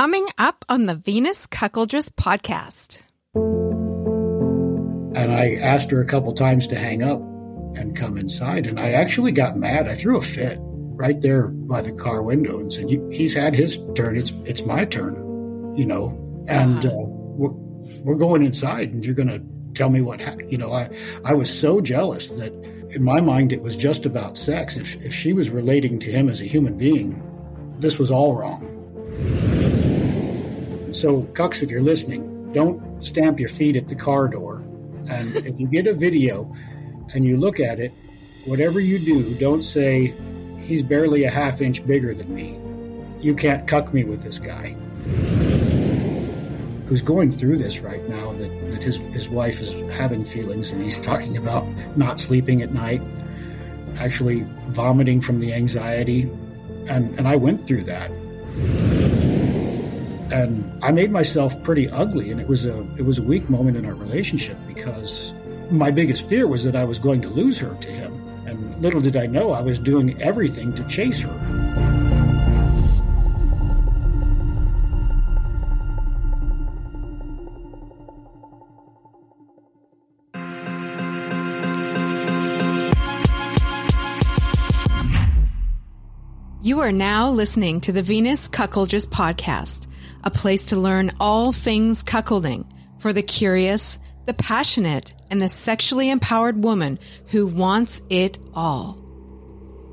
coming up on the Venus Cuckoldress podcast. And I asked her a couple times to hang up and come inside. And I actually got mad. I threw a fit right there by the car window and said, he's had his turn. It's my turn, you know, and we're going inside and you're going to tell me what happened. You know, I was so jealous that in my mind, it was just about sex. If she was relating to him as a human being, this was all wrong. So, Cucks, if you're listening, don't stamp your feet at the car door. And if you get a video and you look at it, whatever you do, don't say, he's barely a half inch bigger than me. You can't cuck me with this guy who's going through this right now, that his wife is having feelings and he's talking about not sleeping at night, actually vomiting from the anxiety. And I went through that. And I made myself pretty ugly, and it was a weak moment in our relationship because my biggest fear was that I was going to lose her to him. And little did I know I was doing everything to chase her. You are now listening to the Venus Cuckoldress podcast, a place to learn all things cuckolding for the curious, the passionate, and the sexually empowered woman who wants it all.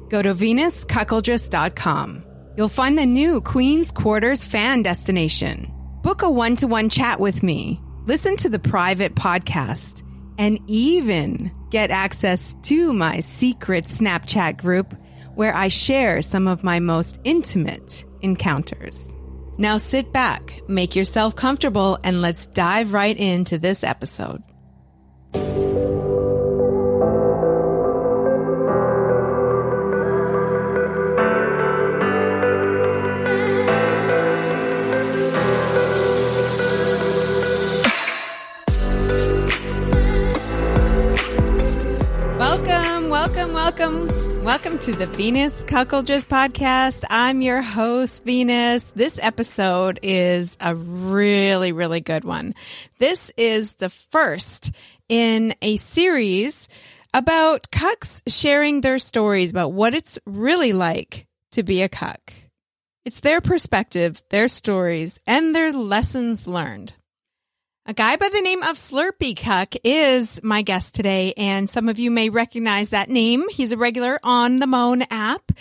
Go to VenusCuckoldress.com. You'll find the new Queen's Quarters fan destination. Book a one-to-one chat with me, listen to the private podcast, and even get access to my secret Snapchat group where I share some of my most intimate encounters. Now sit back, make yourself comfortable, and let's dive right into this episode. Welcome to the Venus Cuckoldress podcast. I'm your host, Venus. This episode is a really, really good one. This is the first in a series about cucks sharing their stories about what it's really like to be a cuck. It's their perspective, their stories, and their lessons learned. A guy by the name of Slurpee Cuck is my guest today, and some of you may recognize that name. He's a regular on the MON app.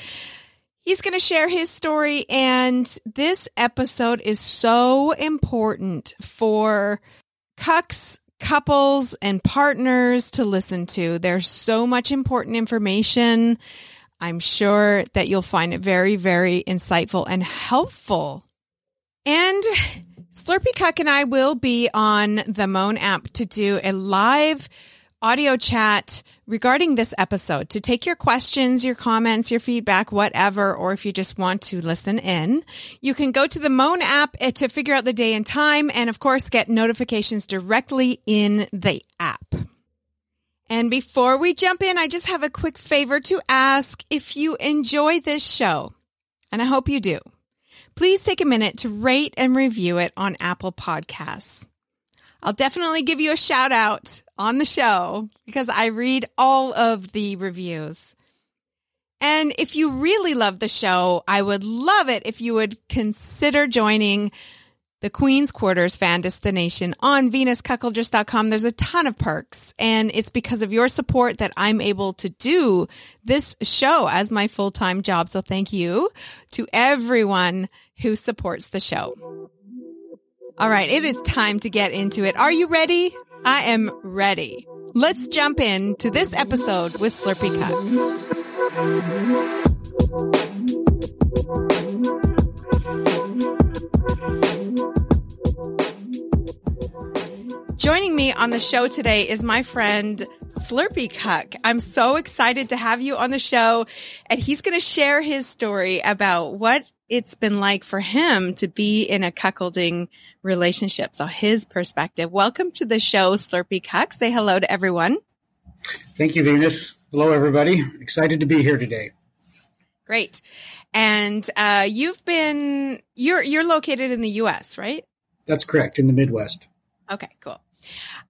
He's going to share his story, and this episode is so important for cucks, couples, and partners to listen to. There's so much important information. I'm sure that you'll find it very, very insightful and helpful. And Slurpee Cuck and I will be on the MON app to do a live audio chat regarding this episode, to take your questions, your comments, your feedback, whatever, or if you just want to listen in. You can go to the MON app to figure out the day and time, and of course get notifications directly in the app. And before we jump in, I just have a quick favor to ask. If you enjoy this show, and I hope you do, please take a minute to rate and review it on Apple Podcasts. I'll definitely give you a shout out on the show because I read all of the reviews. And if you really love the show, I would love it if you would consider joining the Queen's Quarters fan destination on VenusCuckoldress.com. There's a ton of perks, and it's because of your support that I'm able to do this show as my full-time job. So thank you to everyone who supports the show. All right, it is time to get into it. Are you ready? I am ready. Let's jump in to this episode with Slurpee Cuck. Joining me on the show today is my friend Slurpee Cuck. I'm so excited to have you on the show, and he's going to share his story about what it's been like for him to be in a cuckolding relationship. So his perspective. Welcome to the show, Slurpee Cuck. Say hello to everyone. Thank you, Venus. Hello, everybody. Excited to be here today. Great. And you're located in the U.S., right? That's correct, in the Midwest. Okay, cool.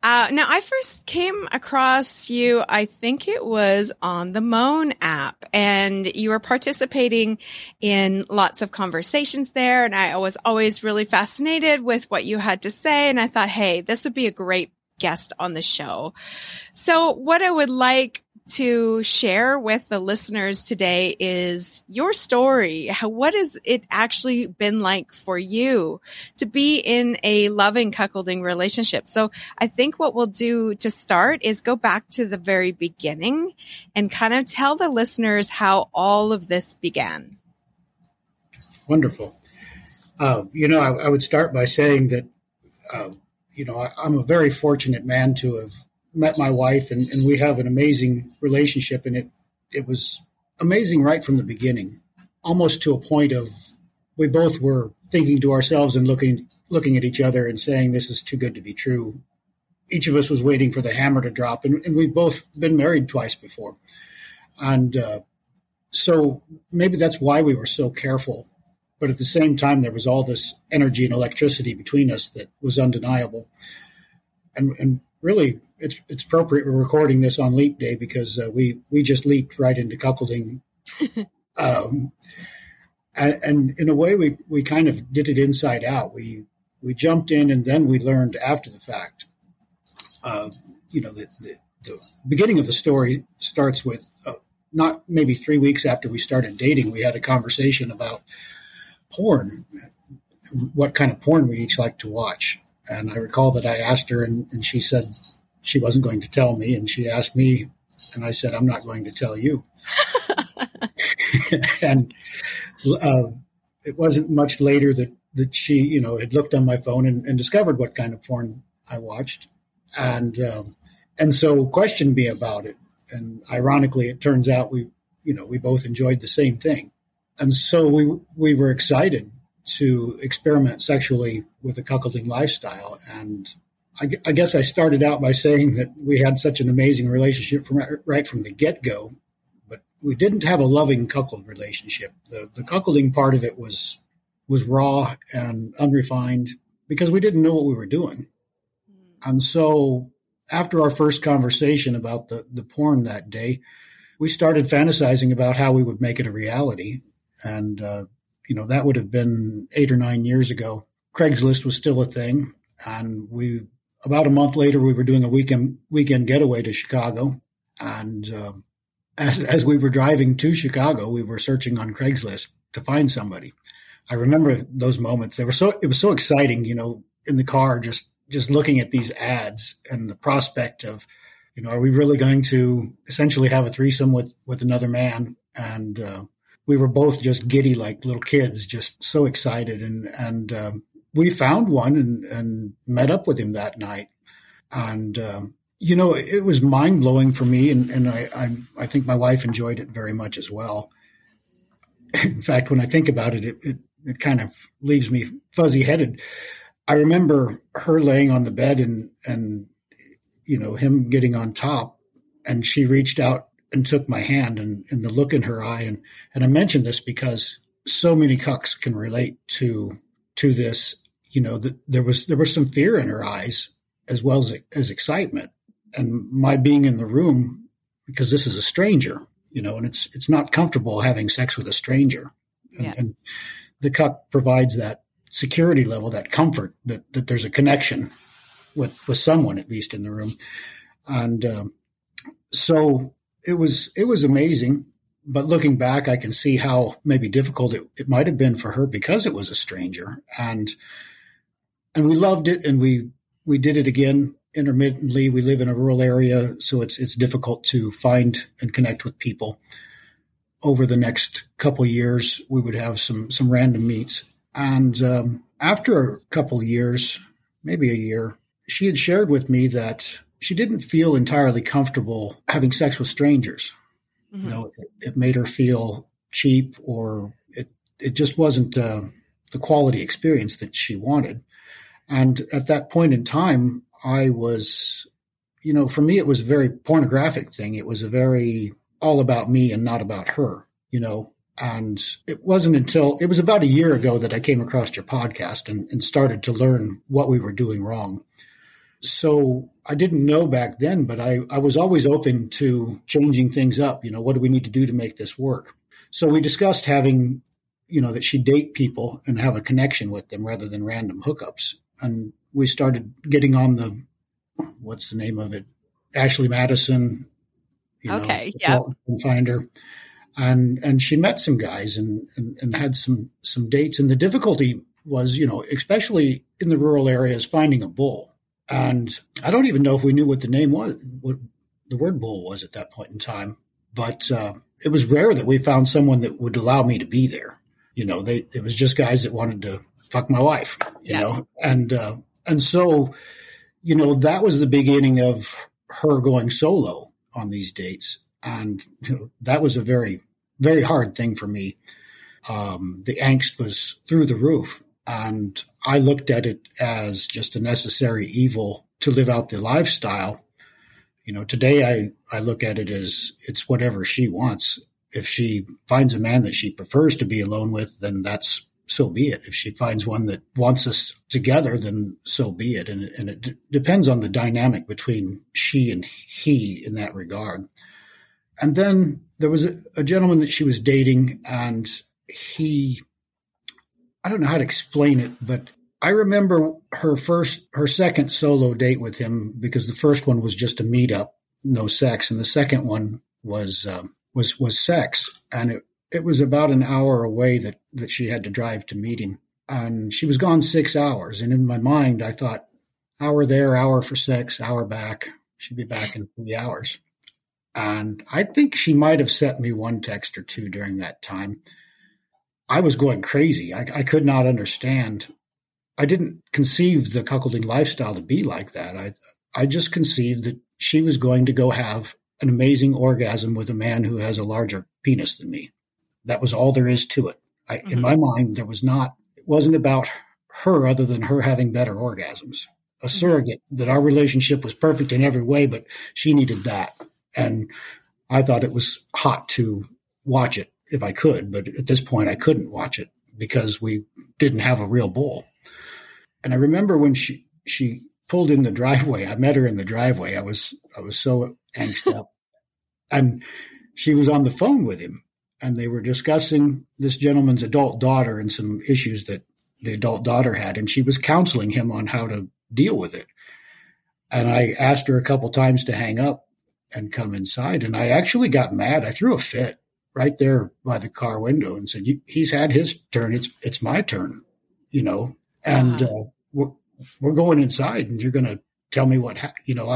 Now, I first came across you, I think it was on the MON app, and you were participating in lots of conversations there. And I was always really fascinated with what you had to say. And I thought, hey, this would be a great guest on the show. So what I would like to share with the listeners today is your story. What has it actually been like for you to be in a loving cuckolding relationship? So I think what we'll do to start is go back to the very beginning and kind of tell the listeners how all of this began. Wonderful. I would start by saying that, I'm a very fortunate man to have met my wife, and we have an amazing relationship, and it was amazing right from the beginning, almost to a point of we both were thinking to ourselves and looking at each other and saying, this is too good to be true. Each of us was waiting for the hammer to drop, and we've both been married twice before. And so maybe that's why we were so careful. But at the same time, there was all this energy and electricity between us that was undeniable. And really, it's appropriate we're recording this on Leap Day because we just leaped right into cuckolding. And in a way, we kind of did it inside out. We jumped in, and then we learned after the fact. The beginning of the story starts with not maybe 3 weeks after we started dating, we had a conversation about porn, what kind of porn we each like to watch. And I recall that I asked her, and she said she wasn't going to tell me. And she asked me, and I said, I'm not going to tell you. And it wasn't much later that she, had looked on my phone and discovered what kind of porn I watched. And so questioned me about it. And ironically, it turns out we both enjoyed the same thing. And so we were excited to experiment sexually with a cuckolding lifestyle. And I guess I started out by saying that we had such an amazing relationship right from the get-go, but we didn't have a loving cuckold relationship. The cuckolding part of it was raw and unrefined because we didn't know what we were doing. And so after our first conversation about the porn that day, we started fantasizing about how we would make it a reality. And that would have been 8 or 9 years ago. Craigslist was still a thing. And about a month later, we were doing a weekend getaway to Chicago. And as we were driving to Chicago, we were searching on Craigslist to find somebody. I remember those moments. It was so exciting, in the car, just looking at these ads and the prospect of, are we really going to essentially have a threesome with another man? And, we were both just giddy like little kids, just so excited. And we found one and met up with him that night. And, it was mind-blowing for me. And I think my wife enjoyed it very much as well. In fact, when I think about it, it kind of leaves me fuzzy-headed. I remember her laying on the bed and him getting on top. And she reached out and took my hand and the look in her eye. And I mention this because so many cucks can relate to this, there was some fear in her eyes as well as excitement, and my being in the room, because this is a stranger, and it's not comfortable having sex with a stranger. And, yeah. And the cuck provides that security level, that comfort that there's a connection with someone, at least in the room. And so it was amazing, but looking back, I can see how maybe difficult it might have been for her because it was a stranger, and we loved it, and we did it again intermittently. We live in a rural area, so it's difficult to find and connect with people. Over the next couple of years, we would have some random meets, and after a couple of years, maybe a year, she had shared with me that she didn't feel entirely comfortable having sex with strangers. Mm-hmm. It made her feel cheap, or it just wasn't the quality experience that she wanted. And at that point in time, I was, for me, it was a very pornographic thing. It was a very all about me and not about her. And it wasn't until it was about a year ago that I came across your podcast and started to learn what we were doing wrong. So I didn't know back then, but I was always open to changing things up. You know, what do we need to do to make this work? So we discussed having, you know, that she date people and have a connection with them rather than random hookups. And we started getting on the, what's the name of it? Ashley Madison. Okay. Yeah. Finder. And she met some guys and had some dates. And the difficulty was, you know, especially in the rural areas, finding a bull. And I don't even know if we knew what the name was, what the word bull was at that point in time. But it was rare that we found someone that would allow me to be there. You know, it was just guys that wanted to fuck my wife, you know. And so, you know, that was the beginning of her going solo on these dates. And you know, that was a very, very hard thing for me. The angst was through the roof. And I looked at it as just a necessary evil to live out the lifestyle. You know, today I look at it as it's whatever she wants. If she finds a man that she prefers to be alone with, then that's so be it. If she finds one that wants us together, then so be it. And it depends on the dynamic between she and he in that regard. And then there was a gentleman that she was dating, and he – I don't know how to explain it, but I remember her second solo date with him, because the first one was just a meetup, no sex. And the second one was sex. And it was about an hour away that she had to drive to meet him. And she was gone 6 hours. And in my mind, I thought, hour there, hour for sex, hour back. She'd be back in 3 hours. And I think she might have sent me one text or two during that time. I was going crazy. I could not understand. I didn't conceive the cuckolding lifestyle to be like that. I just conceived that she was going to go have an amazing orgasm with a man who has a larger penis than me. That was all there is to it. In my mind, it wasn't about her other than her having better orgasms. A surrogate, that our relationship was perfect in every way, but she needed that. And I thought it was hot to watch it. If I could, but at this point I couldn't watch it because we didn't have a real bull. And I remember when she pulled in the driveway, I met her in the driveway. I was so angst up, and she was on the phone with him, and they were discussing this gentleman's adult daughter and some issues that the adult daughter had. And she was counseling him on how to deal with it. And I asked her a couple times to hang up and come inside. And I actually got mad. I threw a fit right there by the car window and said, he's had his turn. It's my turn, you know, and we're going inside and you're going to tell me what happened. You know,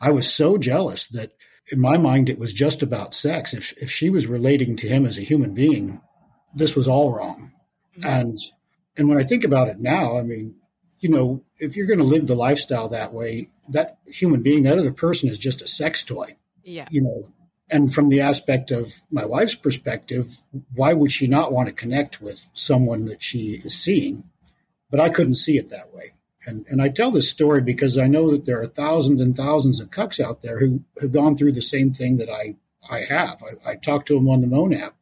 I was so jealous that in my mind, it was just about sex. If she was relating to him as a human being, this was all wrong. Mm-hmm. And when I think about it now, I mean, you know, if you're going to live the lifestyle that way, that human being, that other person is just a sex toy, you know. And from the aspect of my wife's perspective, why would she not want to connect with someone that she is seeing? But I couldn't see it that way. And I tell this story because I know that there are thousands and thousands of cucks out there who have gone through the same thing that I have. I talked to them on the MON app.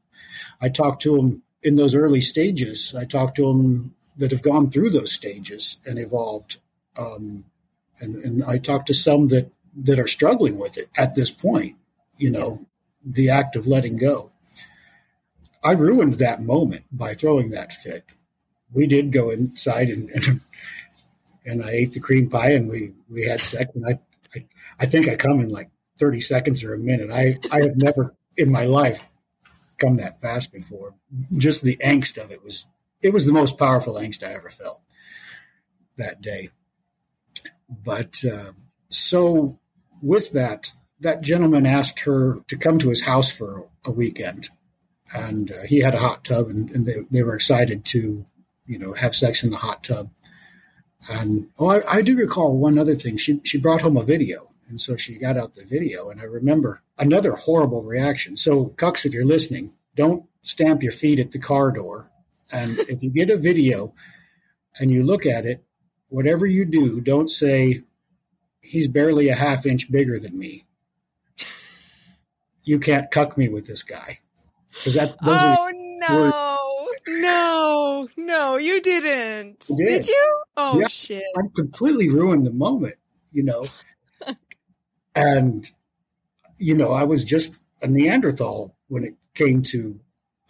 I talked to them in those early stages. I talked to them that have gone through those stages and evolved. And I talked to some that are struggling with it at this point. You know, the act of letting go. I ruined that moment by throwing that fit. We did go inside and I ate the cream pie and we had sex. And I think I come in like 30 seconds or a minute. I have never in my life come that fast before. Just the angst of it was the most powerful angst I ever felt that day. But so with that gentleman asked her to come to his house for a weekend, and he had a hot tub, and they were excited to, you know, have sex in the hot tub. And I do recall one other thing. She brought home a video, and so she got out the video, and I remember another horrible reaction. So, cucks, if you're listening, don't stamp your feet at the car door. And if you get a video and you look at it, whatever you do, don't say, he's barely a half inch bigger than me. You can't cuck me with this guy. Because that, those oh, are, No, you didn't. Did you? Oh, yeah, shit. I completely ruined the moment, you know. And, you know, I was just a Neanderthal when it came to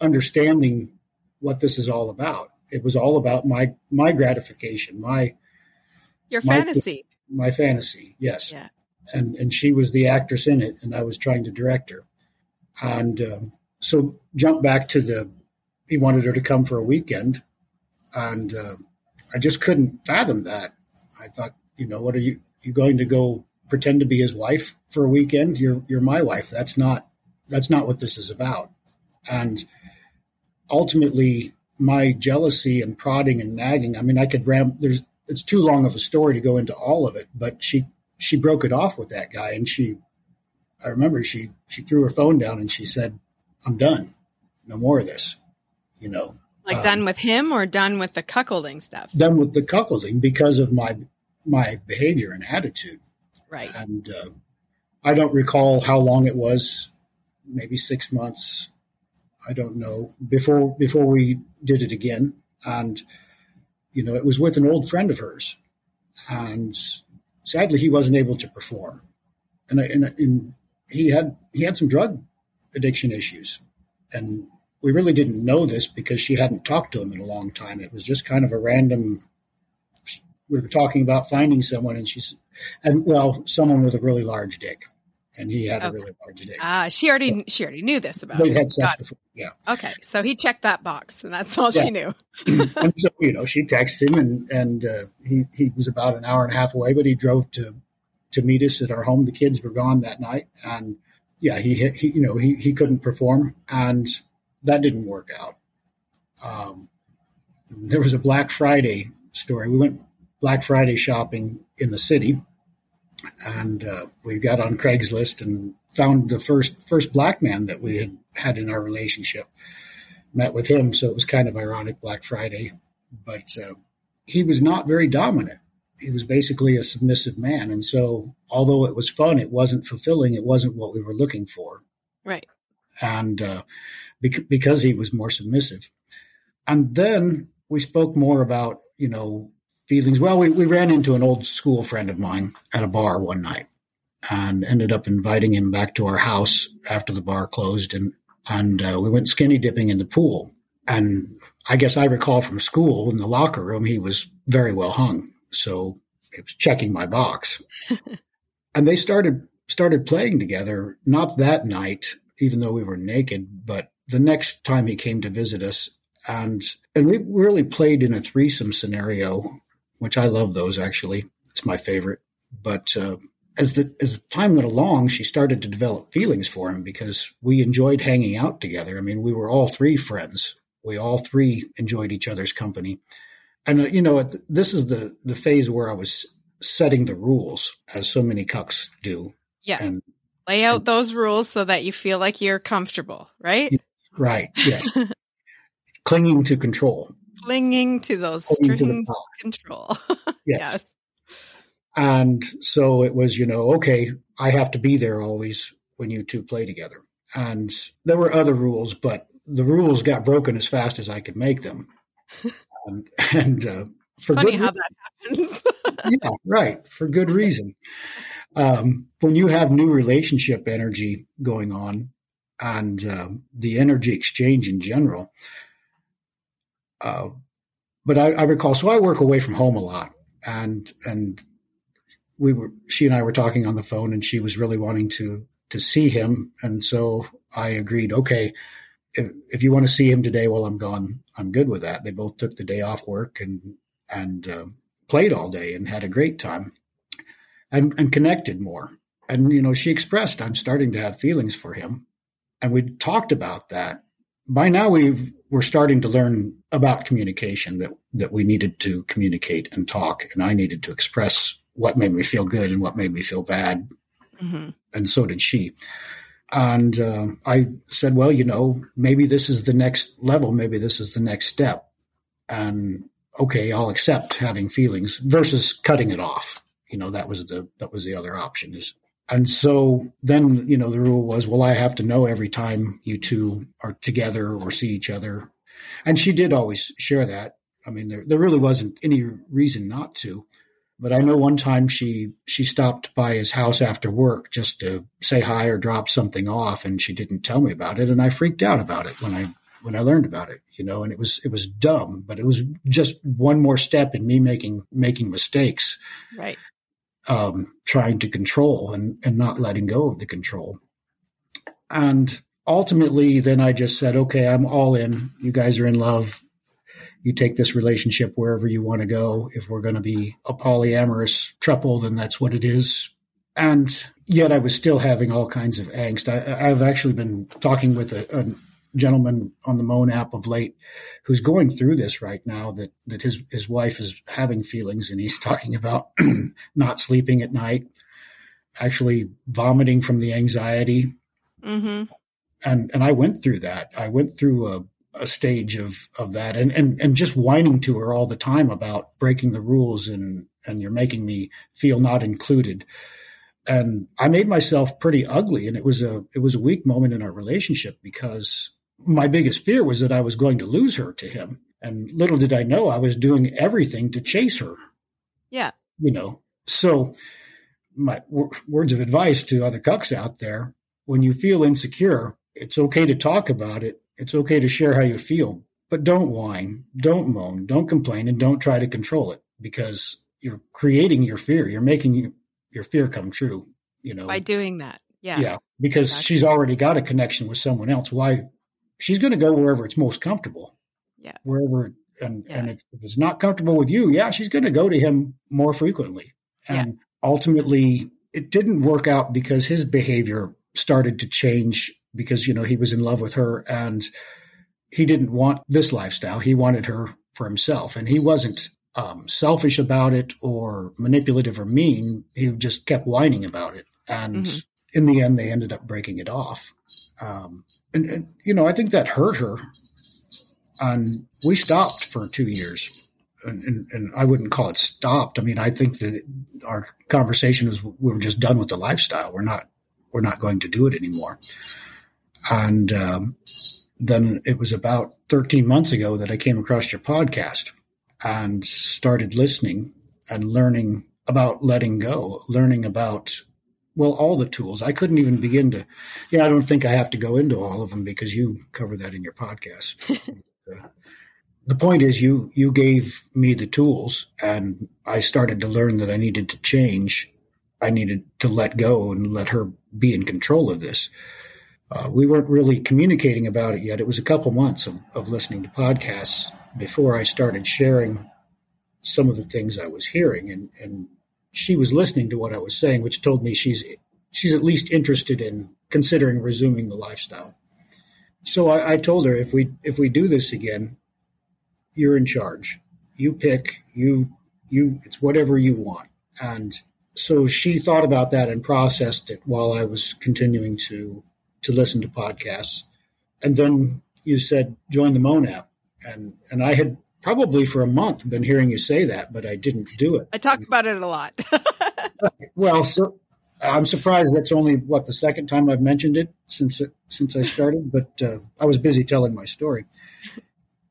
understanding what this is all about. It was all about my gratification, my fantasy. My fantasy, yes. Yeah. And she was the actress in it, and I was trying to direct her. And so jump back to he wanted her to come for a weekend, and I just couldn't fathom that. I thought, you know, what are you going to go pretend to be his wife for a weekend? You're my wife. That's not what this is about. And ultimately, my jealousy and prodding and nagging. I mean, I could it's too long of a story to go into all of it, but she broke it off with that guy. And I remember she threw her phone down and she said, "I'm done. No more of this." You know, like done with him or done with the cuckolding stuff? Done with the cuckolding because of my behavior and attitude. Right. And I don't recall how long it was, maybe 6 months. I don't know, before we did it again. And, you know, it was with an old friend of hers. And sadly, he wasn't able to perform. And he had some drug addiction issues. And we really didn't know this because she hadn't talked to him in a long time. It was just kind of a random, we were talking about finding someone and someone with a really large dick. And he had a really large dick. She already knew this about him. They'd had sex before, yeah. Okay, so he checked that box, and that's all she knew. And so, you know, she texted him, and he was about an hour and a half away, but he drove to meet us at our home. The kids were gone that night, and yeah, he couldn't perform, and that didn't work out. There was a Black Friday story. We went Black Friday shopping in the city. And we got on Craigslist and found the first black man that we had in our relationship. Met with him, so it was kind of ironic Black Friday. But he was not very dominant. He was basically a submissive man. And so although it was fun, it wasn't fulfilling. It wasn't what we were looking for. Right. And because he was more submissive. And then we spoke more about, you know, feelings. Well, we ran into an old school friend of mine at a bar one night and ended up inviting him back to our house after the bar closed. And we went skinny dipping in the pool. And I guess I recall from school in the locker room, he was very well hung. So it was checking my box. And they started playing together, not that night, even though we were naked, but the next time he came to visit us. And we really played in a threesome scenario, which I love those, actually. It's my favorite. But as the time went along, she started to develop feelings for him because we enjoyed hanging out together. I mean, we were all three friends. We all three enjoyed each other's company. And, you know, this is the phase where I was setting the rules, as so many cucks do. Yeah. And lay out those rules so that you feel like you're comfortable, right? Right, yes. Clinging to control. Clinging to those strings of control. Yes. And so it was, you know, okay, I have to be there always when you two play together. And there were other rules, but the rules got broken as fast as I could make them. And for funny good how reason. That happens. Yeah, right. For good reason. When you have new relationship energy going on and the energy exchange in general, but I recall, so I work away from home a lot, and she and I were talking on the phone, and she was really wanting to see him, and so I agreed, okay, if you want to see him today while I'm gone, I'm good with that. They both took the day off work and played all day and had a great time, and connected more. And you know, she expressed, I'm starting to have feelings for him, and we talked about that. By now, we're starting to learn about communication, that we needed to communicate and talk, and I needed to express what made me feel good and what made me feel bad, mm-hmm. And so did she. And I said, well, you know, maybe this is the next level, maybe this is the next step, and okay, I'll accept having feelings versus cutting it off. You know, that was the other option is. And so then, you know, the rule was, well, I have to know every time you two are together or see each other And she did always share that. I mean, there really wasn't any reason not to. But I know one time she stopped by his house after work just to say hi or drop something off, and she didn't tell me about it, and I freaked out about it when I learned about it, you know. And it was dumb, but it was just one more step in me making mistakes, right? Trying to control and not letting go of the control. And ultimately, then I just said, okay, I'm all in. You guys are in love. You take this relationship wherever you want to go. If we're going to be a polyamorous triple, then that's what it is. And yet I was still having all kinds of angst. I've actually been talking with a gentleman on the MON app of late who's going through this right now, that his wife is having feelings, and he's talking about not sleeping at night, actually vomiting from the anxiety. Mm-hmm. And I went through that. I went through a stage of that and just whining to her all the time about breaking the rules and you're making me feel not included. And I made myself pretty ugly, and it was a weak moment in our relationship, because my biggest fear was that I was going to lose her to him. And little did I know I was doing everything to chase her. Yeah. You know, so my words of advice to other cucks out there: when you feel insecure, it's okay to talk about it. It's okay to share how you feel, but don't whine, don't moan, don't complain, and don't try to control it, because you're creating your fear. You're making your fear come true, you know. By doing that. Yeah. Yeah. Because exactly. She's already got a connection with someone else. Why? She's going to go wherever it's most comfortable. Yeah. Wherever. And if it's not comfortable with you, yeah, she's going to go to him more frequently. And ultimately, it didn't work out because his behavior started to change, because, you know, he was in love with her and he didn't want this lifestyle. He wanted her for himself, and he wasn't selfish about it or manipulative or mean. He just kept whining about it. And in the end, they ended up breaking it off. And, you know, I think that hurt her. And we stopped for 2 years. And I wouldn't call it stopped. I mean, I think that our conversation was, we were just done with the lifestyle. We're not going to do it anymore. And then it was about 13 months ago that I came across your podcast and started listening and learning about letting go, learning about, well, all the tools. I couldn't even begin to, I don't think I have to go into all of them because you cover that in your podcast. The point is you gave me the tools, and I started to learn that I needed to change. I needed to let go and let her be in control of this. We weren't really communicating about it yet. It was a couple months of listening to podcasts before I started sharing some of the things I was hearing. And she was listening to what I was saying, which told me she's at least interested in considering resuming the lifestyle. So I told her, if we do this again, you're in charge. You pick, you it's whatever you want. And so she thought about that and processed it while I was continuing to listen to podcasts. And then you said, join the MON app. And I had probably for a month been hearing you say that, but I didn't do it. I talk about it a lot. Well, so I'm surprised that's only, the second time I've mentioned it since I started, but I was busy telling my story.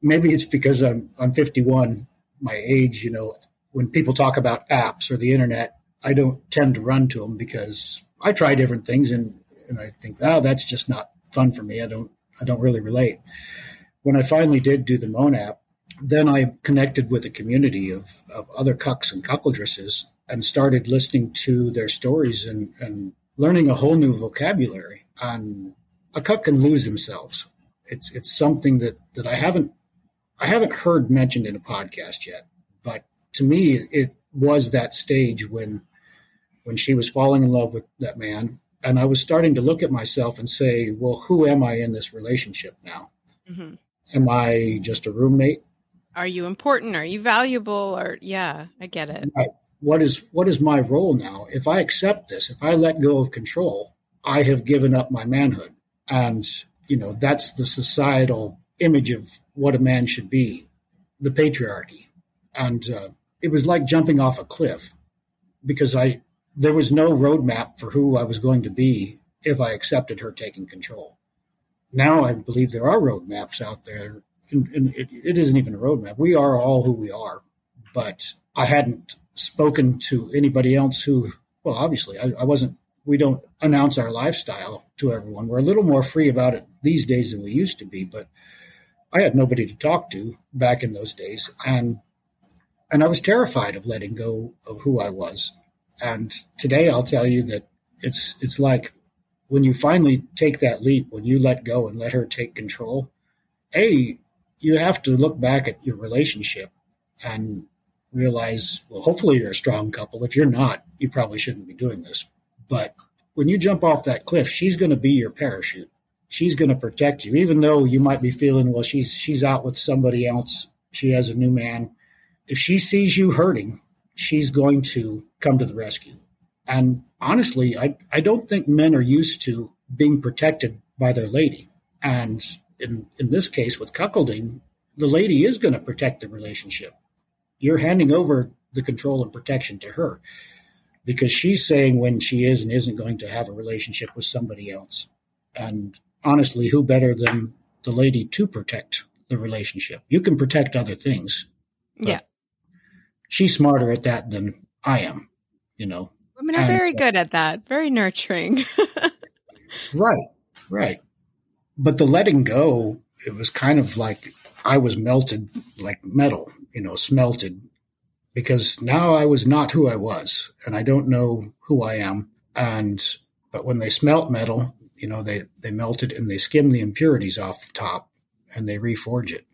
Maybe it's because I'm 51, my age, you know, when people talk about apps or the internet, I don't tend to run to them because I try different things and I think, that's just not fun for me. I don't really relate. When I finally did do the MON app, then I connected with a community of other cucks and cuckoldresses and started listening to their stories and learning a whole new vocabulary. And a cuck can lose themselves. It's something that I haven't heard mentioned in a podcast yet. But to me, it was that stage when she was falling in love with that man. And I was starting to look at myself and say, well, who am I in this relationship now? Mm-hmm. Am I just a roommate? Are you important? Are you valuable? Or I get it. Right. What is my role now? If I accept this, if I let go of control, I have given up my manhood. And, you know, that's the societal image of what a man should be, the patriarchy. And it was like jumping off a cliff, because there was no roadmap for who I was going to be if I accepted her taking control. Now I believe there are roadmaps out there and it isn't even a roadmap. We are all who we are, but I hadn't spoken to anybody else who, well, obviously I wasn't, we don't announce our lifestyle to everyone. We're a little more free about it these days than we used to be, but I had nobody to talk to back in those days. And I was terrified of letting go of who I was. And today I'll tell you that it's like when you finally take that leap, when you let go and let her take control, A, you have to look back at your relationship and realize, well, hopefully you're a strong couple. If you're not, you probably shouldn't be doing this. But when you jump off that cliff, she's going to be your parachute. She's going to protect you, even though you might be feeling, well, she's out with somebody else. She has a new man. If she sees you hurting, she's going to come to the rescue. And honestly, I don't think men are used to being protected by their lady. And in this case, with cuckolding, the lady is going to protect the relationship. You're handing over the control and protection to her because she's saying when she is and isn't going to have a relationship with somebody else. And honestly, who better than the lady to protect the relationship? You can protect other things. Yeah. She's smarter at that than I am, you know. Women are very good at that, very nurturing. Right. But the letting go, it was kind of like I was melted like metal, you know, smelted, because now I was not who I was and I don't know who I am. But when they smelt metal, you know, they melt it and they skim the impurities off the top and they reforge it.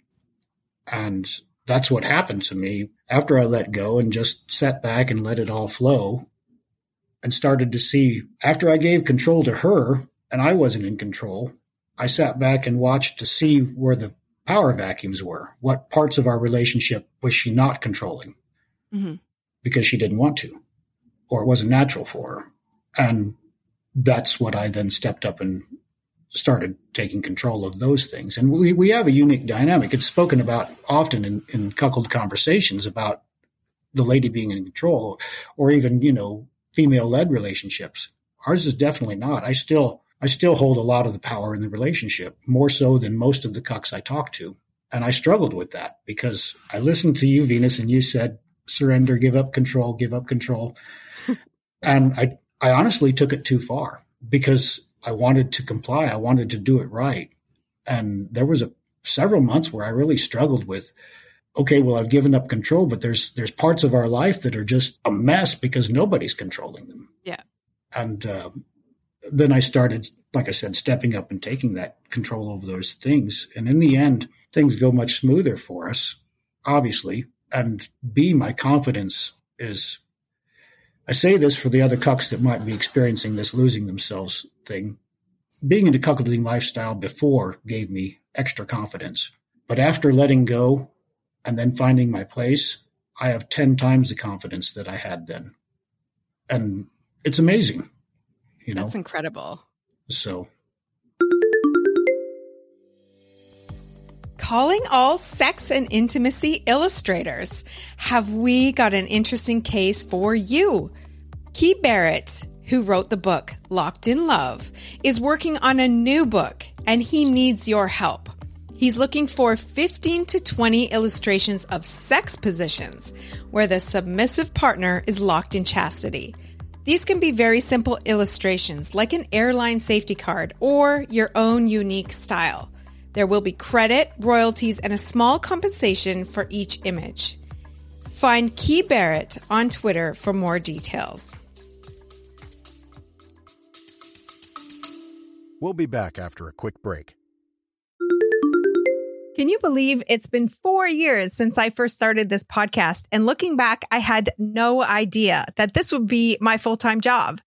And that's what happened to me after I let go and just sat back and let it all flow and started to see after I gave control to her and I wasn't in control, I sat back and watched to see where the power vacuums were. What parts of our relationship was she not controlling because she didn't want to or it wasn't natural for her? And that's what I then stepped up and started taking control of those things. And we have a unique dynamic. It's spoken about often in cuckold conversations about the lady being in control or even, you know, female-led relationships. Ours is definitely not. I still hold a lot of the power in the relationship, more so than most of the cucks I talk to. And I struggled with that because I listened to you, Venus, and you said, surrender, give up control. And I honestly took it too far because I wanted to comply. I wanted to do it right. And there was several months where I really struggled with, okay, well, I've given up control, but there's parts of our life that are just a mess because nobody's controlling them. Yeah. And then I started, like I said, stepping up and taking that control over those things. And in the end, things go much smoother for us, obviously. And B, my confidence is... I say this for the other cucks that might be experiencing this losing themselves thing. Being in a cuckolding lifestyle before gave me extra confidence. But after letting go and then finding my place, I have 10 times the confidence that I had then. And it's amazing. You know? That's incredible. So... Calling all sex and intimacy illustrators. Have we got an interesting case for you? Key Barrett, who wrote the book Locked in Love, is working on a new book and he needs your help. He's looking for 15 to 20 illustrations of sex positions where the submissive partner is locked in chastity. These can be very simple illustrations like an airline safety card or your own unique style. There will be credit, royalties, and a small compensation for each image. Find Key Barrett on Twitter for more details. We'll be back after a quick break. Can you believe it's been 4 years since I first started this podcast? And looking back, I had no idea that this would be my full-time job.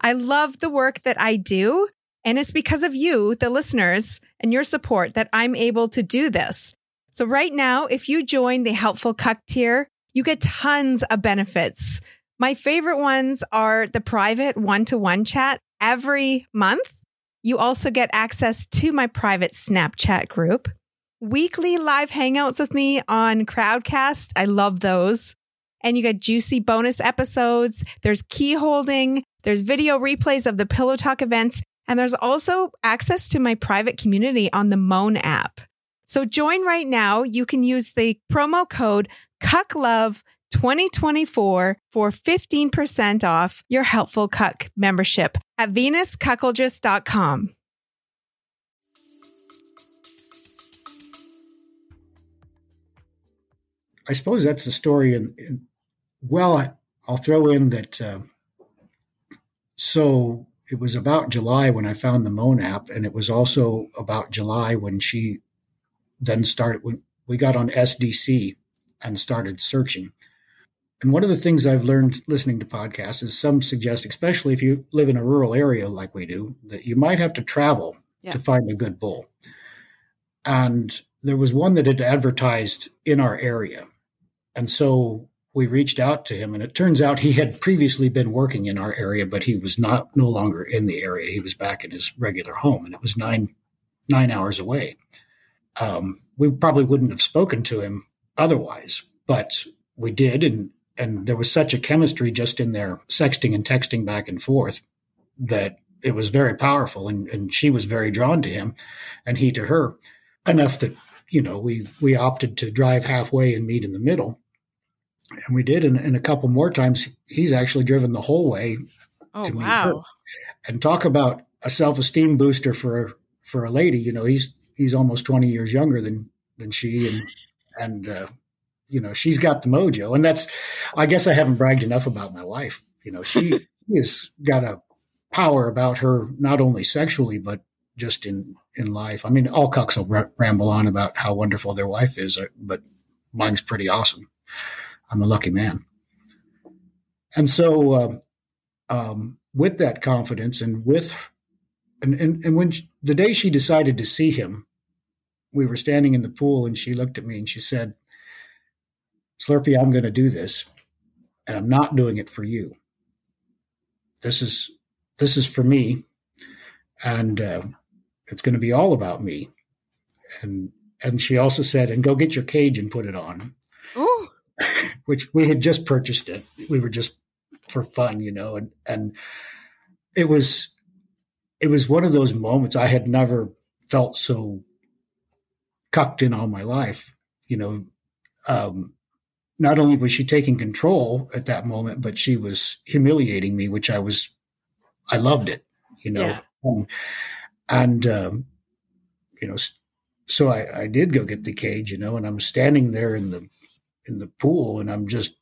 I love the work that I do. And it's because of you, the listeners, and your support that I'm able to do this. So right now, if you join the Helpful Cuck tier, you get tons of benefits. My favorite ones are the private one-to-one chat every month. You also get access to my private Snapchat group. Weekly live hangouts with me on Crowdcast. I love those. And you get juicy bonus episodes. There's key holding. There's video replays of the Pillow Talk events. And there's also access to my private community on the MON app. So join right now. You can use the promo code CUCKLOVE2024 for 15% off your Helpful Cuck membership at venuscuckoldress.com. I suppose that's the story. And well, I'll throw in that. So it was about July when I found the MON app, and it was also about July when she then started, when we got on SDC and started searching. And one of the things I've learned listening to podcasts is some suggest, especially if you live in a rural area like we do, that you might have to travel to find a good bull. And there was one that had advertised in our area. And so we reached out to him, and it turns out he had previously been working in our area, but he was no longer in the area. He was back in his regular home, and it was nine hours away. We probably wouldn't have spoken to him otherwise, but we did. And there was such a chemistry just in their sexting and texting back and forth that it was very powerful. And she was very drawn to him, and he to her, enough that, you know, we opted to drive halfway and meet in the middle, and we did. And a couple more times, he's actually driven the whole way to meet her. And talk about a self-esteem booster for a lady. You know, he's almost 20 years younger than she, and you know, she's got the mojo. And that's, I guess I haven't bragged enough about my wife. You know, she has got a power about her, not only sexually, but just in life. I mean, all cucks will ramble on about how wonderful their wife is, but mine's pretty awesome. I'm a lucky man. And so with that confidence and when the day she decided to see him, we were standing in the pool, and she looked at me and she said, "Slurpee, I'm going to do this, and I'm not doing it for you. This is for me. And it's going to be all about me." And she also said, "And go get your cage and put it on." Ooh. Which we had just purchased it. We were just for fun, you know. And it was one of those moments. I had never felt so cucked in all my life, you know. Not only was she taking control at that moment, but she was humiliating me, which I loved it, you know. Yeah. And you know, so I did go get the cage, you know, and I'm standing there in the pool, and I'm just,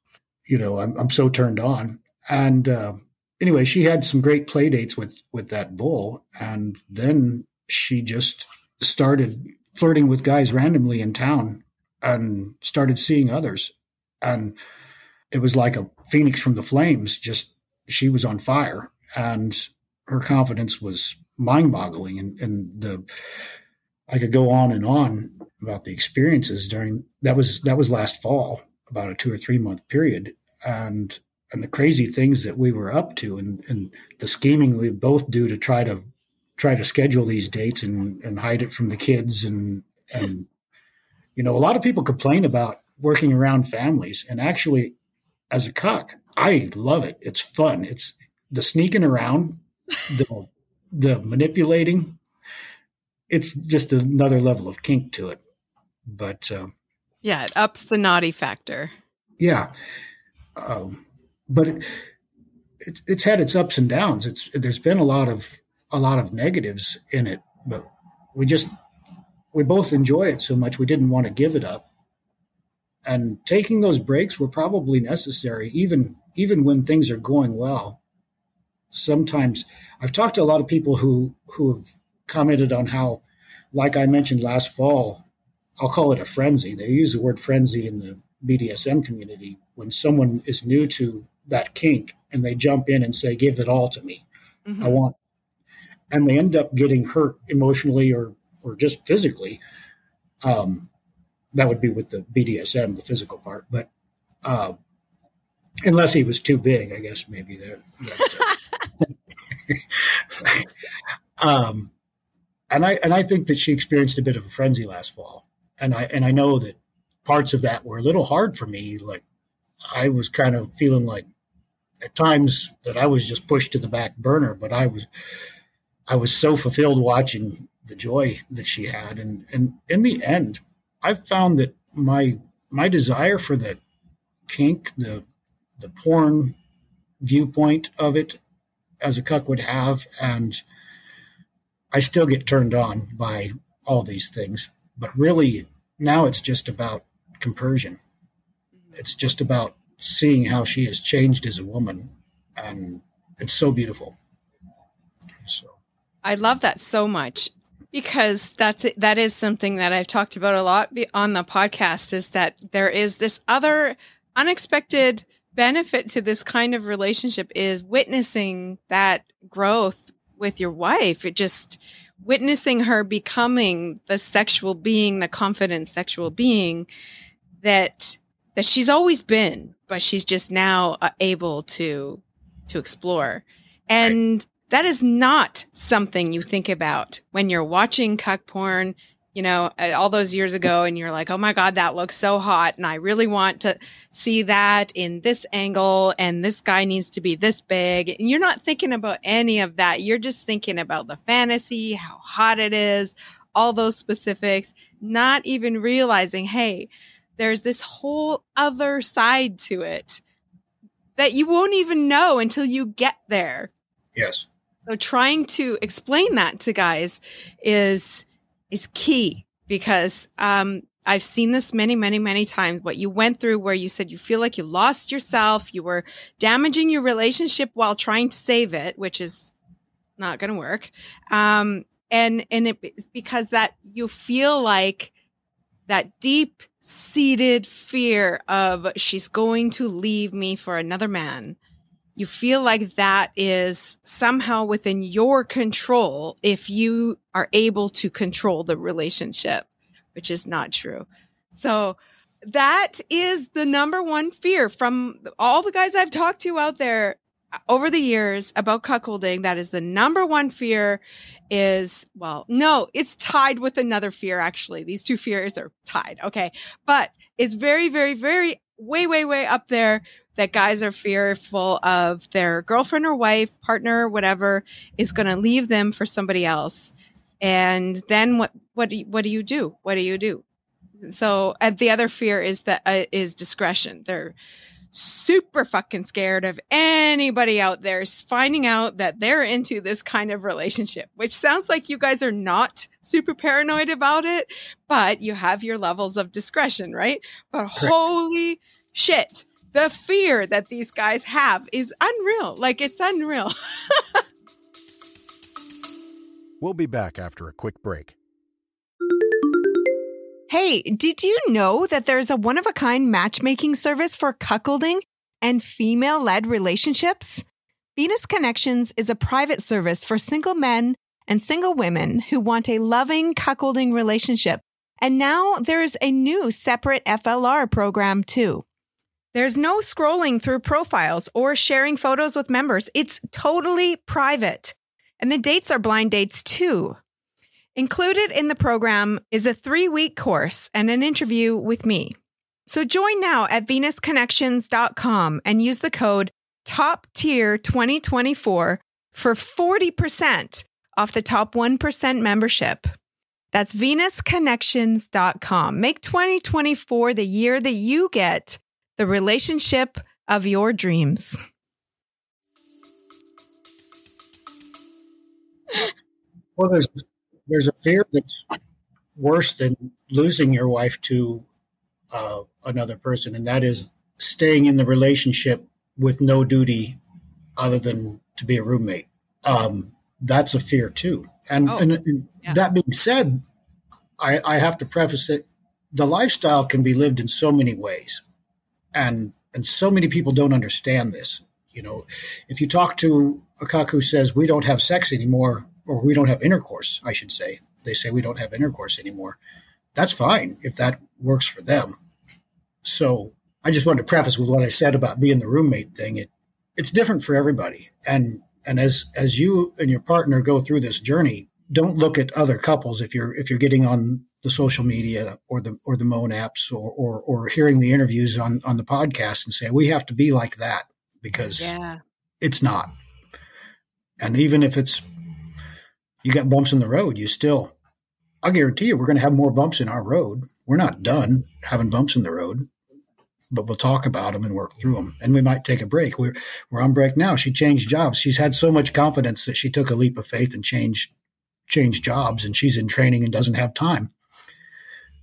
you know, I'm so turned on. And anyway, she had some great play dates with that bull. And then she just started flirting with guys randomly in town and started seeing others. And it was like a phoenix from the flames. Just, she was on fire, and her confidence was mind-boggling, and I could go on about the experiences during that was last fall, about a 2 or 3 month period, and the crazy things that we were up to, and the scheming we both do to try to schedule these dates and hide it from the kids, and you know, a lot of people complain about working around families, and actually, as a cuck, I love it. It's fun. It's the sneaking around. The manipulating, it's just another level of kink to it. But yeah, it ups the naughty factor. Yeah. But it's had its ups and downs. There's been a lot of negatives in it, but we both enjoy it so much. We didn't want to give it up, and taking those breaks were probably necessary, even when things are going well. Sometimes I've talked to a lot of people who have commented on how, like I mentioned last fall, I'll call it a frenzy. They use the word frenzy in the BDSM community when someone is new to that kink and they jump in and say, "Give it all to me." Mm-hmm. I want it. And they end up getting hurt emotionally or just physically. That would be with the BDSM, the physical part. But unless he was too big, I guess maybe that and I think that she experienced a bit of a frenzy last fall, and I know that parts of that were a little hard for me. Like, I was kind of feeling like at times that I was just pushed to the back burner, but I was so fulfilled watching the joy that she had. And in the end, I've found that my desire for the kink, the porn viewpoint of it as a cuck would have, and I still get turned on by all these things. But really, now it's just about compersion. It's just about seeing how she has changed as a woman. And it's so beautiful. So I love that so much, because that is something that I've talked about a lot on the podcast, is that there is this other unexpected benefit to this kind of relationship, is witnessing that growth with your wife. It just witnessing her becoming the sexual being, the confident sexual being that she's always been, but she's just now able to explore. And right. That is not something you think about when you're watching cuck porn, you know, all those years ago, and you're like, oh my God, that looks so hot. And I really want to see that in this angle. And this guy needs to be this big. And you're not thinking about any of that. You're just thinking about the fantasy, how hot it is, all those specifics, not even realizing, hey, there's this whole other side to it that you won't even know until you get there. Yes. So trying to explain that to guys is key, because I've seen this many, many, many times, what you went through, where you said you feel like you lost yourself, you were damaging your relationship while trying to save it, which is not going to work. And it's because that you feel like that deep-seated fear of she's going to leave me for another man. You feel like that is somehow within your control if you are able to control the relationship, which is not true. So that is the number one fear from all the guys I've talked to out there over the years about cuckolding. That is the number one fear is, well, no, it's tied with another fear, actually. These two fears are tied. Okay. But it's very, very, very way, way, way up there, that guys are fearful of their girlfriend or wife, partner, whatever, is going to leave them for somebody else. And then what do you do? What do you do? So the other fear is that is discretion. They're super fucking scared of anybody out there finding out that they're into this kind of relationship, which sounds like you guys are not super paranoid about it, but you have your levels of discretion, right? But correct. Holy shit. The fear that these guys have is unreal. Like, it's unreal. We'll be back after a quick break. Hey, did you know that there's a one-of-a-kind matchmaking service for cuckolding and female-led relationships? Venus Connections is a private service for single men and single women who want a loving cuckolding relationship. And now there's a new separate FLR program, too. There's no scrolling through profiles or sharing photos with members. It's totally private. And the dates are blind dates too. Included in the program is a 3-week course and an interview with me. So join now at venusconnections.com and use the code TOPTIER2024 for 40% off the top 1% membership. That's venusconnections.com. Make 2024 the year that you get the relationship of your dreams. Well, there's a fear that's worse than losing your wife to another person, and that is staying in the relationship with no duty other than to be a roommate. That's a fear too. And that being said, I have to preface it: the lifestyle can be lived in so many ways. And so many people don't understand this. You know, if you talk to a cuck who says, we don't have sex anymore, or we don't have intercourse, I should say. They say we don't have intercourse anymore. That's fine if that works for them. So I just wanted to preface with what I said about being the roommate thing. It's different for everybody. And as you and your partner go through this journey, don't look at other couples if you're getting on the social media or the MON apps or hearing the interviews on the podcast and say, we have to be like that, because it's not. And even if it's you got bumps in the road. You still, I guarantee you, we're going to have more bumps in our road. We're not done having bumps in the road, but we'll talk about them and work through them. And we might take a break. We're on break now. She changed jobs. She's had so much confidence that she took a leap of faith and changed jobs, and she's in training and doesn't have time.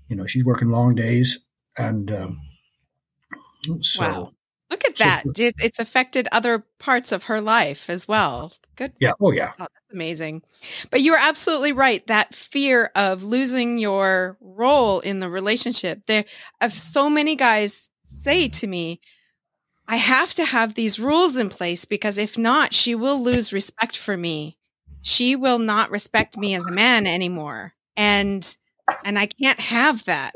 You know, she's working long days. And so. Wow. Look at that. It's affected other parts of her life as well. Good. Yeah. Oh, yeah. Oh, that's amazing. But you are absolutely right. That fear of losing your role in the relationship. There are so many guys say to me, I have to have these rules in place because if not, she will lose respect for me. She will not respect me as a man anymore. And I can't have that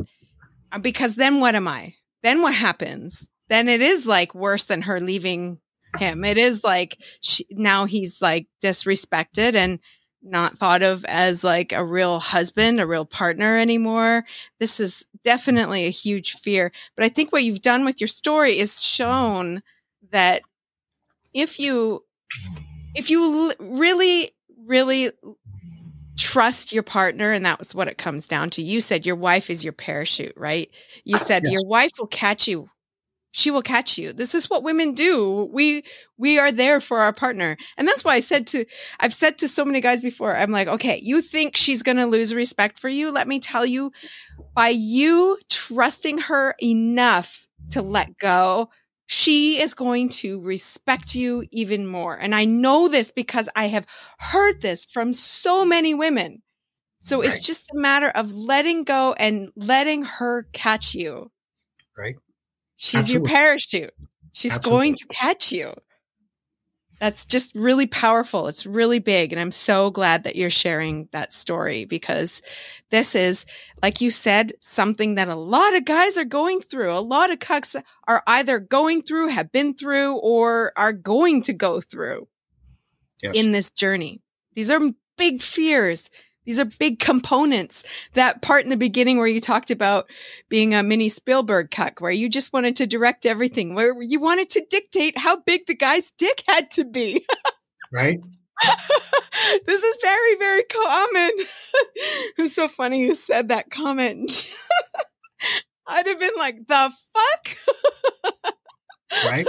because then what am I? Then what happens? Then it is like worse than her leaving him. It is like now he's like disrespected and not thought of as like a real husband, a real partner anymore. This is definitely a huge fear. But I think what you've done with your story is shown that if you really, really trust your partner, and that was what it comes down to. You said your wife is your parachute, right? You said your wife will catch you. She will catch you. This is what women do. We are there for our partner. And that's why I've said to so many guys before, I'm like, okay, you think she's going to lose respect for you? Let me tell you, by you trusting her enough to let go, she is going to respect you even more. And I know this because I have heard this from so many women. So It's just a matter of letting go and letting her catch you. Right. She's Absolutely. Your parachute. She's Absolutely. Going to catch you. That's just really powerful. It's really big. And I'm so glad that you're sharing that story because this is, like you said, something that a lot of guys are going through. A lot of cucks are either going through, have been through, or are going to go through in this journey. These are big fears. These are big components. That part in the beginning where you talked about being a mini Spielberg cuck, where you just wanted to direct everything, where you wanted to dictate how big the guy's dick had to be. Right. This is very, very common. It was so funny you said that comment. I'd have been like, the fuck? Right.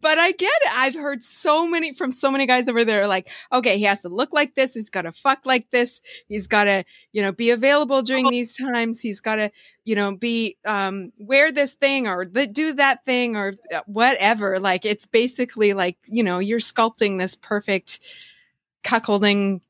But I get it. I've heard from so many guys over there like, okay, he has to look like this. He's got to fuck like this. He's got to, be available during these times. He's got to, be, wear this thing or do that thing or whatever. Like, it's basically like, you're sculpting this perfect cuckolding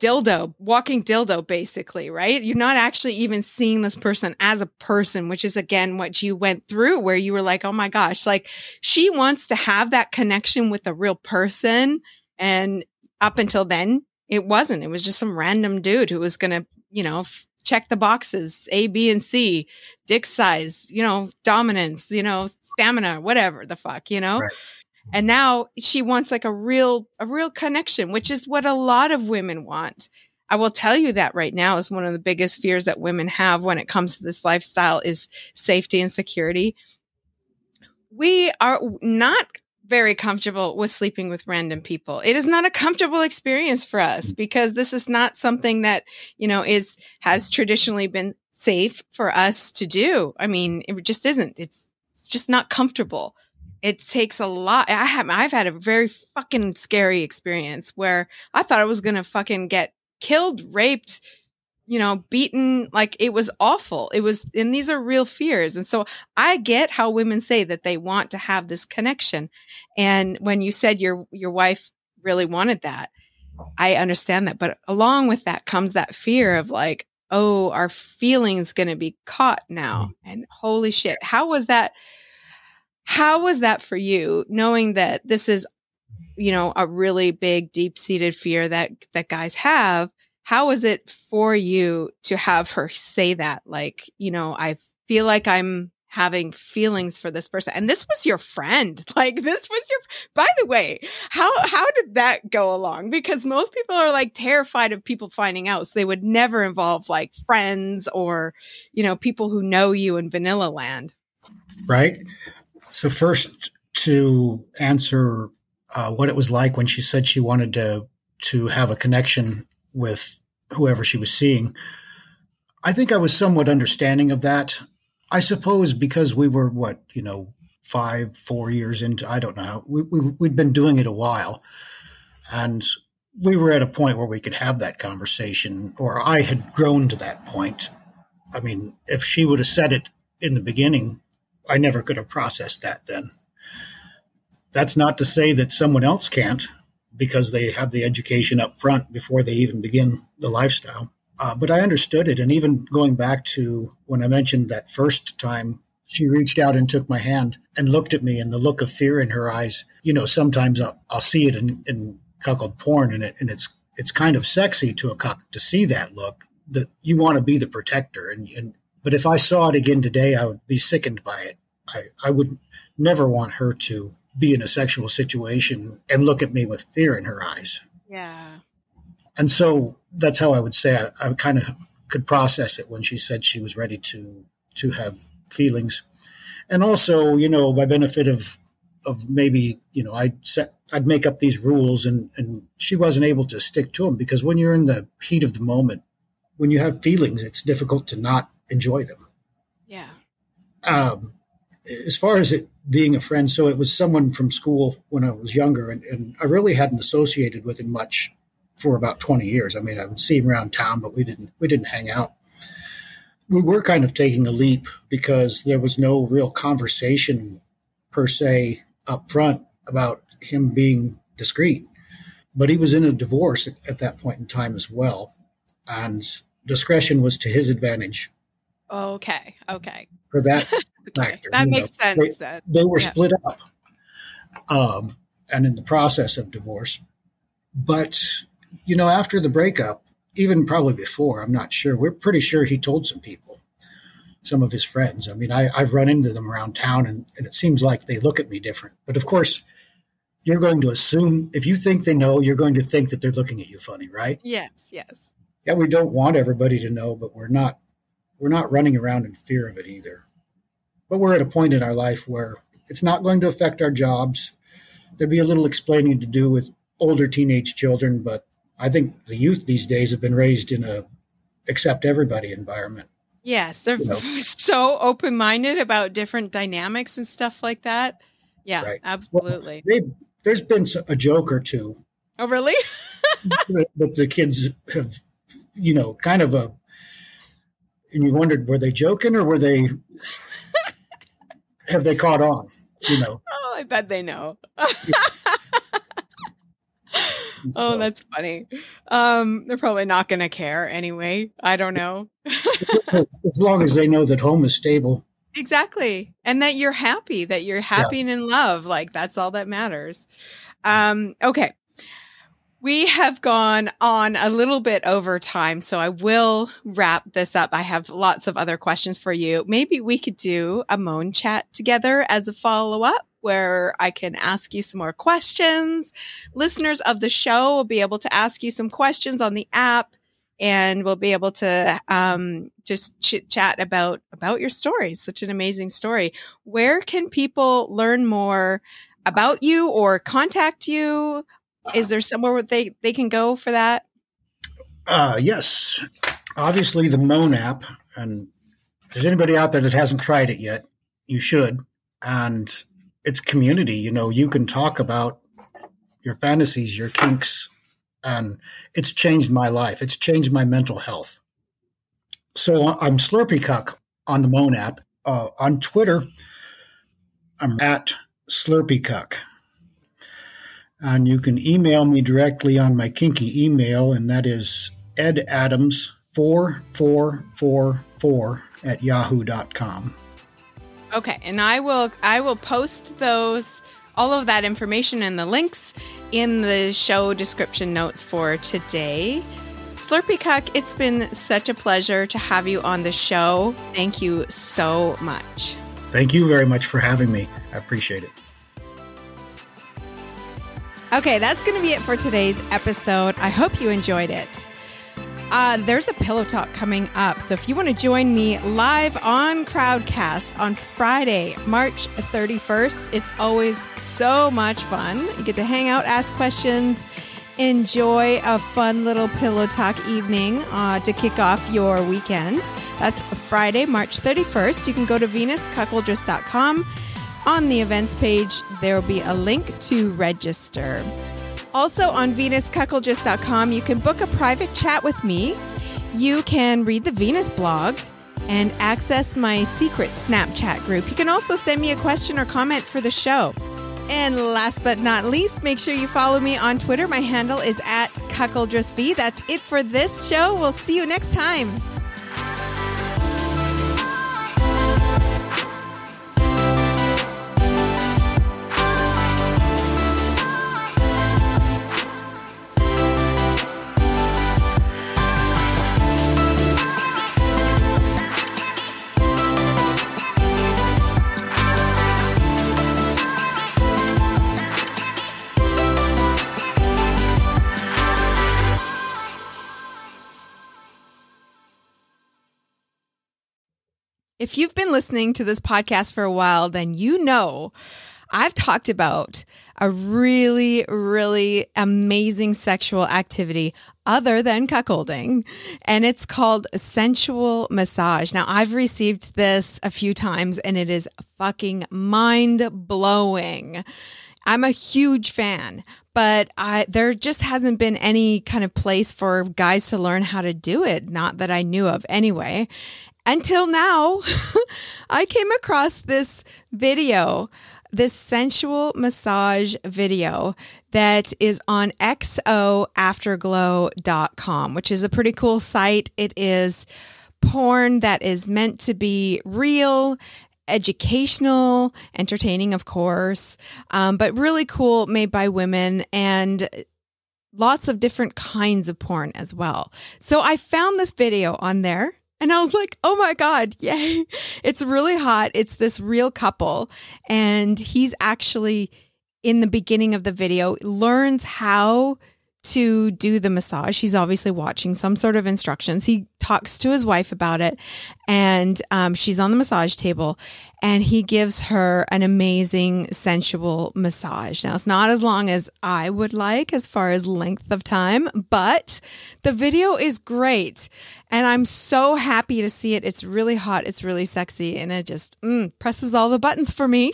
dildo, walking dildo, basically, right? You're not actually even seeing this person as a person, which is again what you went through, where you were like, oh my gosh, like she wants to have that connection with a real person. And up until then, it wasn't. It was just some random dude who was going to, check the boxes, A, B, and C, dick size, dominance, stamina, whatever the fuck, Right. And now she wants like a real connection, which is what a lot of women want. I will tell you that right now is one of the biggest fears that women have when it comes to this lifestyle is safety and security. We are not very comfortable with sleeping with random people. It is not a comfortable experience for us because this is not something that, has traditionally been safe for us to do. I mean, it just isn't. It's just not comfortable. It takes a lot. I've had a very fucking scary experience where I thought I was going to fucking get killed, raped, beaten. Like, it was awful. And these are real fears. And so I get how women say that they want to have this connection. And when you said your wife really wanted that, I understand that. But along with that comes that fear of like, oh, our feelings going to be caught now. And holy shit, how was that for you, knowing that this is, a really big, deep-seated fear that guys have? How was it for you to have her say that? Like, I feel like I'm having feelings for this person. And this was your friend. Like, this was by the way, how did that go along? Because most people are like terrified of people finding out. So they would never involve like friends or, people who know you in vanilla land. Right. So first, to answer what it was like when she said she wanted to to have a connection with whoever she was seeing. I think I was somewhat understanding of that. I suppose because we were, 4 years into, I don't know, we'd been doing it a while. And we were at a point where we could have that conversation, or I had grown to that point. I mean, if she would have said it in the beginning, I never could have processed that then. That's not to say that someone else can't, because they have the education up front before they even begin the lifestyle. But I understood it. And even going back to when I mentioned that first time she reached out and took my hand and looked at me, and the look of fear in her eyes, sometimes I'll see it in cuckold porn, and it's kind of sexy to a cuck to see that look, that you want to be the protector. But if I saw it again today, I would be sickened by it. I would never want her to be in a sexual situation and look at me with fear in her eyes. Yeah. And so that's how I would say I kind of could process it when she said she was ready to have feelings. And also, by benefit of maybe, I'd make up these rules and she wasn't able to stick to them, because when you're in the heat of the moment, when you have feelings, it's difficult to not enjoy them. Yeah. As far as it being a friend, so it was someone from school when I was younger, and I really hadn't associated with him much for about 20 years. I mean, I would see him around town, but we didn't hang out. We were kind of taking a leap because there was no real conversation per se up front about him being discreet. But he was in a divorce at that point in time as well, and discretion was to his advantage. Okay. For that factor. That makes sense. They were split up and in the process of divorce. But, after the breakup, even probably before, I'm not sure, we're pretty sure he told some people, some of his friends. I mean, I've run into them around town, and it seems like they look at me different. But, of course, you're going to assume, if you think they know, you're going to think that they're looking at you funny, right? Yes. Yeah, we don't want everybody to know, but we're not running around in fear of it either. But we're at a point in our life where it's not going to affect our jobs. There'd be a little explaining to do with older teenage children, but I think the youth these days have been raised in a accept everybody environment. Yes, they're so open-minded about different dynamics and stuff like that. Yeah, right. Absolutely. Well, there's been a joke or two. Oh, really? But the kids have, kind of a, and you wondered, were they joking or were they, have they caught on, Oh, I bet they know. Oh, that's funny. They're probably not going to care anyway. I don't know. As long as they know that home is stable. Exactly. And that you're happy, and in love. Like, that's all that matters. Okay. We have gone on a little bit over time, so I will wrap this up. I have lots of other questions for you. Maybe we could do a MON chat together as a follow-up, where I can ask you some more questions. Listeners of the show will be able to ask you some questions on the app, and we'll be able to just chit chat about your story. It's such an amazing story. Where can people learn more about you or contact you? Is there somewhere where they can go for that? Yes. Obviously the MON app. And if there's anybody out there that hasn't tried it yet, you should. And it's community. You can talk about your fantasies, your kinks, and it's changed my life. It's changed my mental health. So I'm Slurpee Cuck on the MON app. On Twitter, I'm at Slurpee Cuck. And you can email me directly on my kinky email, and that is edadams4444@yahoo.com. Okay, and I will post all of that information and the links in the show description notes for today. Slurpee Cuck, it's been such a pleasure to have you on the show. Thank you so much. Thank you very much for having me. I appreciate it. Okay, that's going to be it for today's episode. I hope you enjoyed it. There's a pillow talk coming up, so if you want to join me live on Crowdcast on Friday, March 31st, it's always so much fun. You get to hang out, ask questions, enjoy a fun little pillow talk evening to kick off your weekend. That's Friday, March 31st. You can go to venuscuckoldress.com. On the events page, there will be a link to register. Also on venuscuckoldress.com, you can book a private chat with me. You can read the Venus blog and access my secret Snapchat group. You can also send me a question or comment for the show. And last but not least, make sure you follow me on Twitter. My handle is @cuckoldressv. That's it for this show. We'll see you next time. If you've been listening to this podcast for a while, then you know I've talked about a really, really amazing sexual activity other than cuckolding, and it's called sensual massage. Now, I've received this a few times, and it is fucking mind-blowing. I'm a huge fan, but there just hasn't been any kind of place for guys to learn how to do it, not that I knew of anyway. Until now, I came across this video, this sensual massage video that is on xoafterglow.com, which is a pretty cool site. It is porn that is meant to be real, educational, entertaining, of course, but really cool, made by women, and lots of different kinds of porn as well. So I found this video on there. And I was like, oh my God, yay. It's really hot. It's this real couple. And he's actually, in the beginning of the video, learns how to do the massage. He's obviously watching some sort of instructions. He talks to his wife about it. And she's on the massage table. And he gives her an amazing sensual massage. Now, it's not as long as I would like as far as length of time, but the video is great. And I'm so happy to see it. It's really hot. It's really sexy. And it just presses all the buttons for me.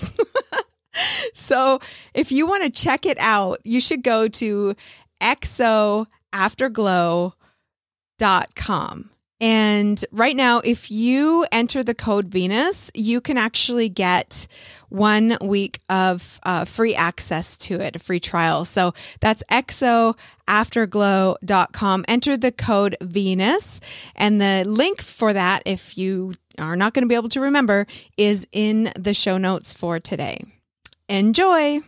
So if you want to check it out, you should go to xoafterglow.com. And right now, if you enter the code Venus, you can actually get 1 week of free access to it, a free trial. So that's xoafterglow.com. Enter the code Venus. And the link for that, if you are not going to be able to remember, is in the show notes for today. Enjoy!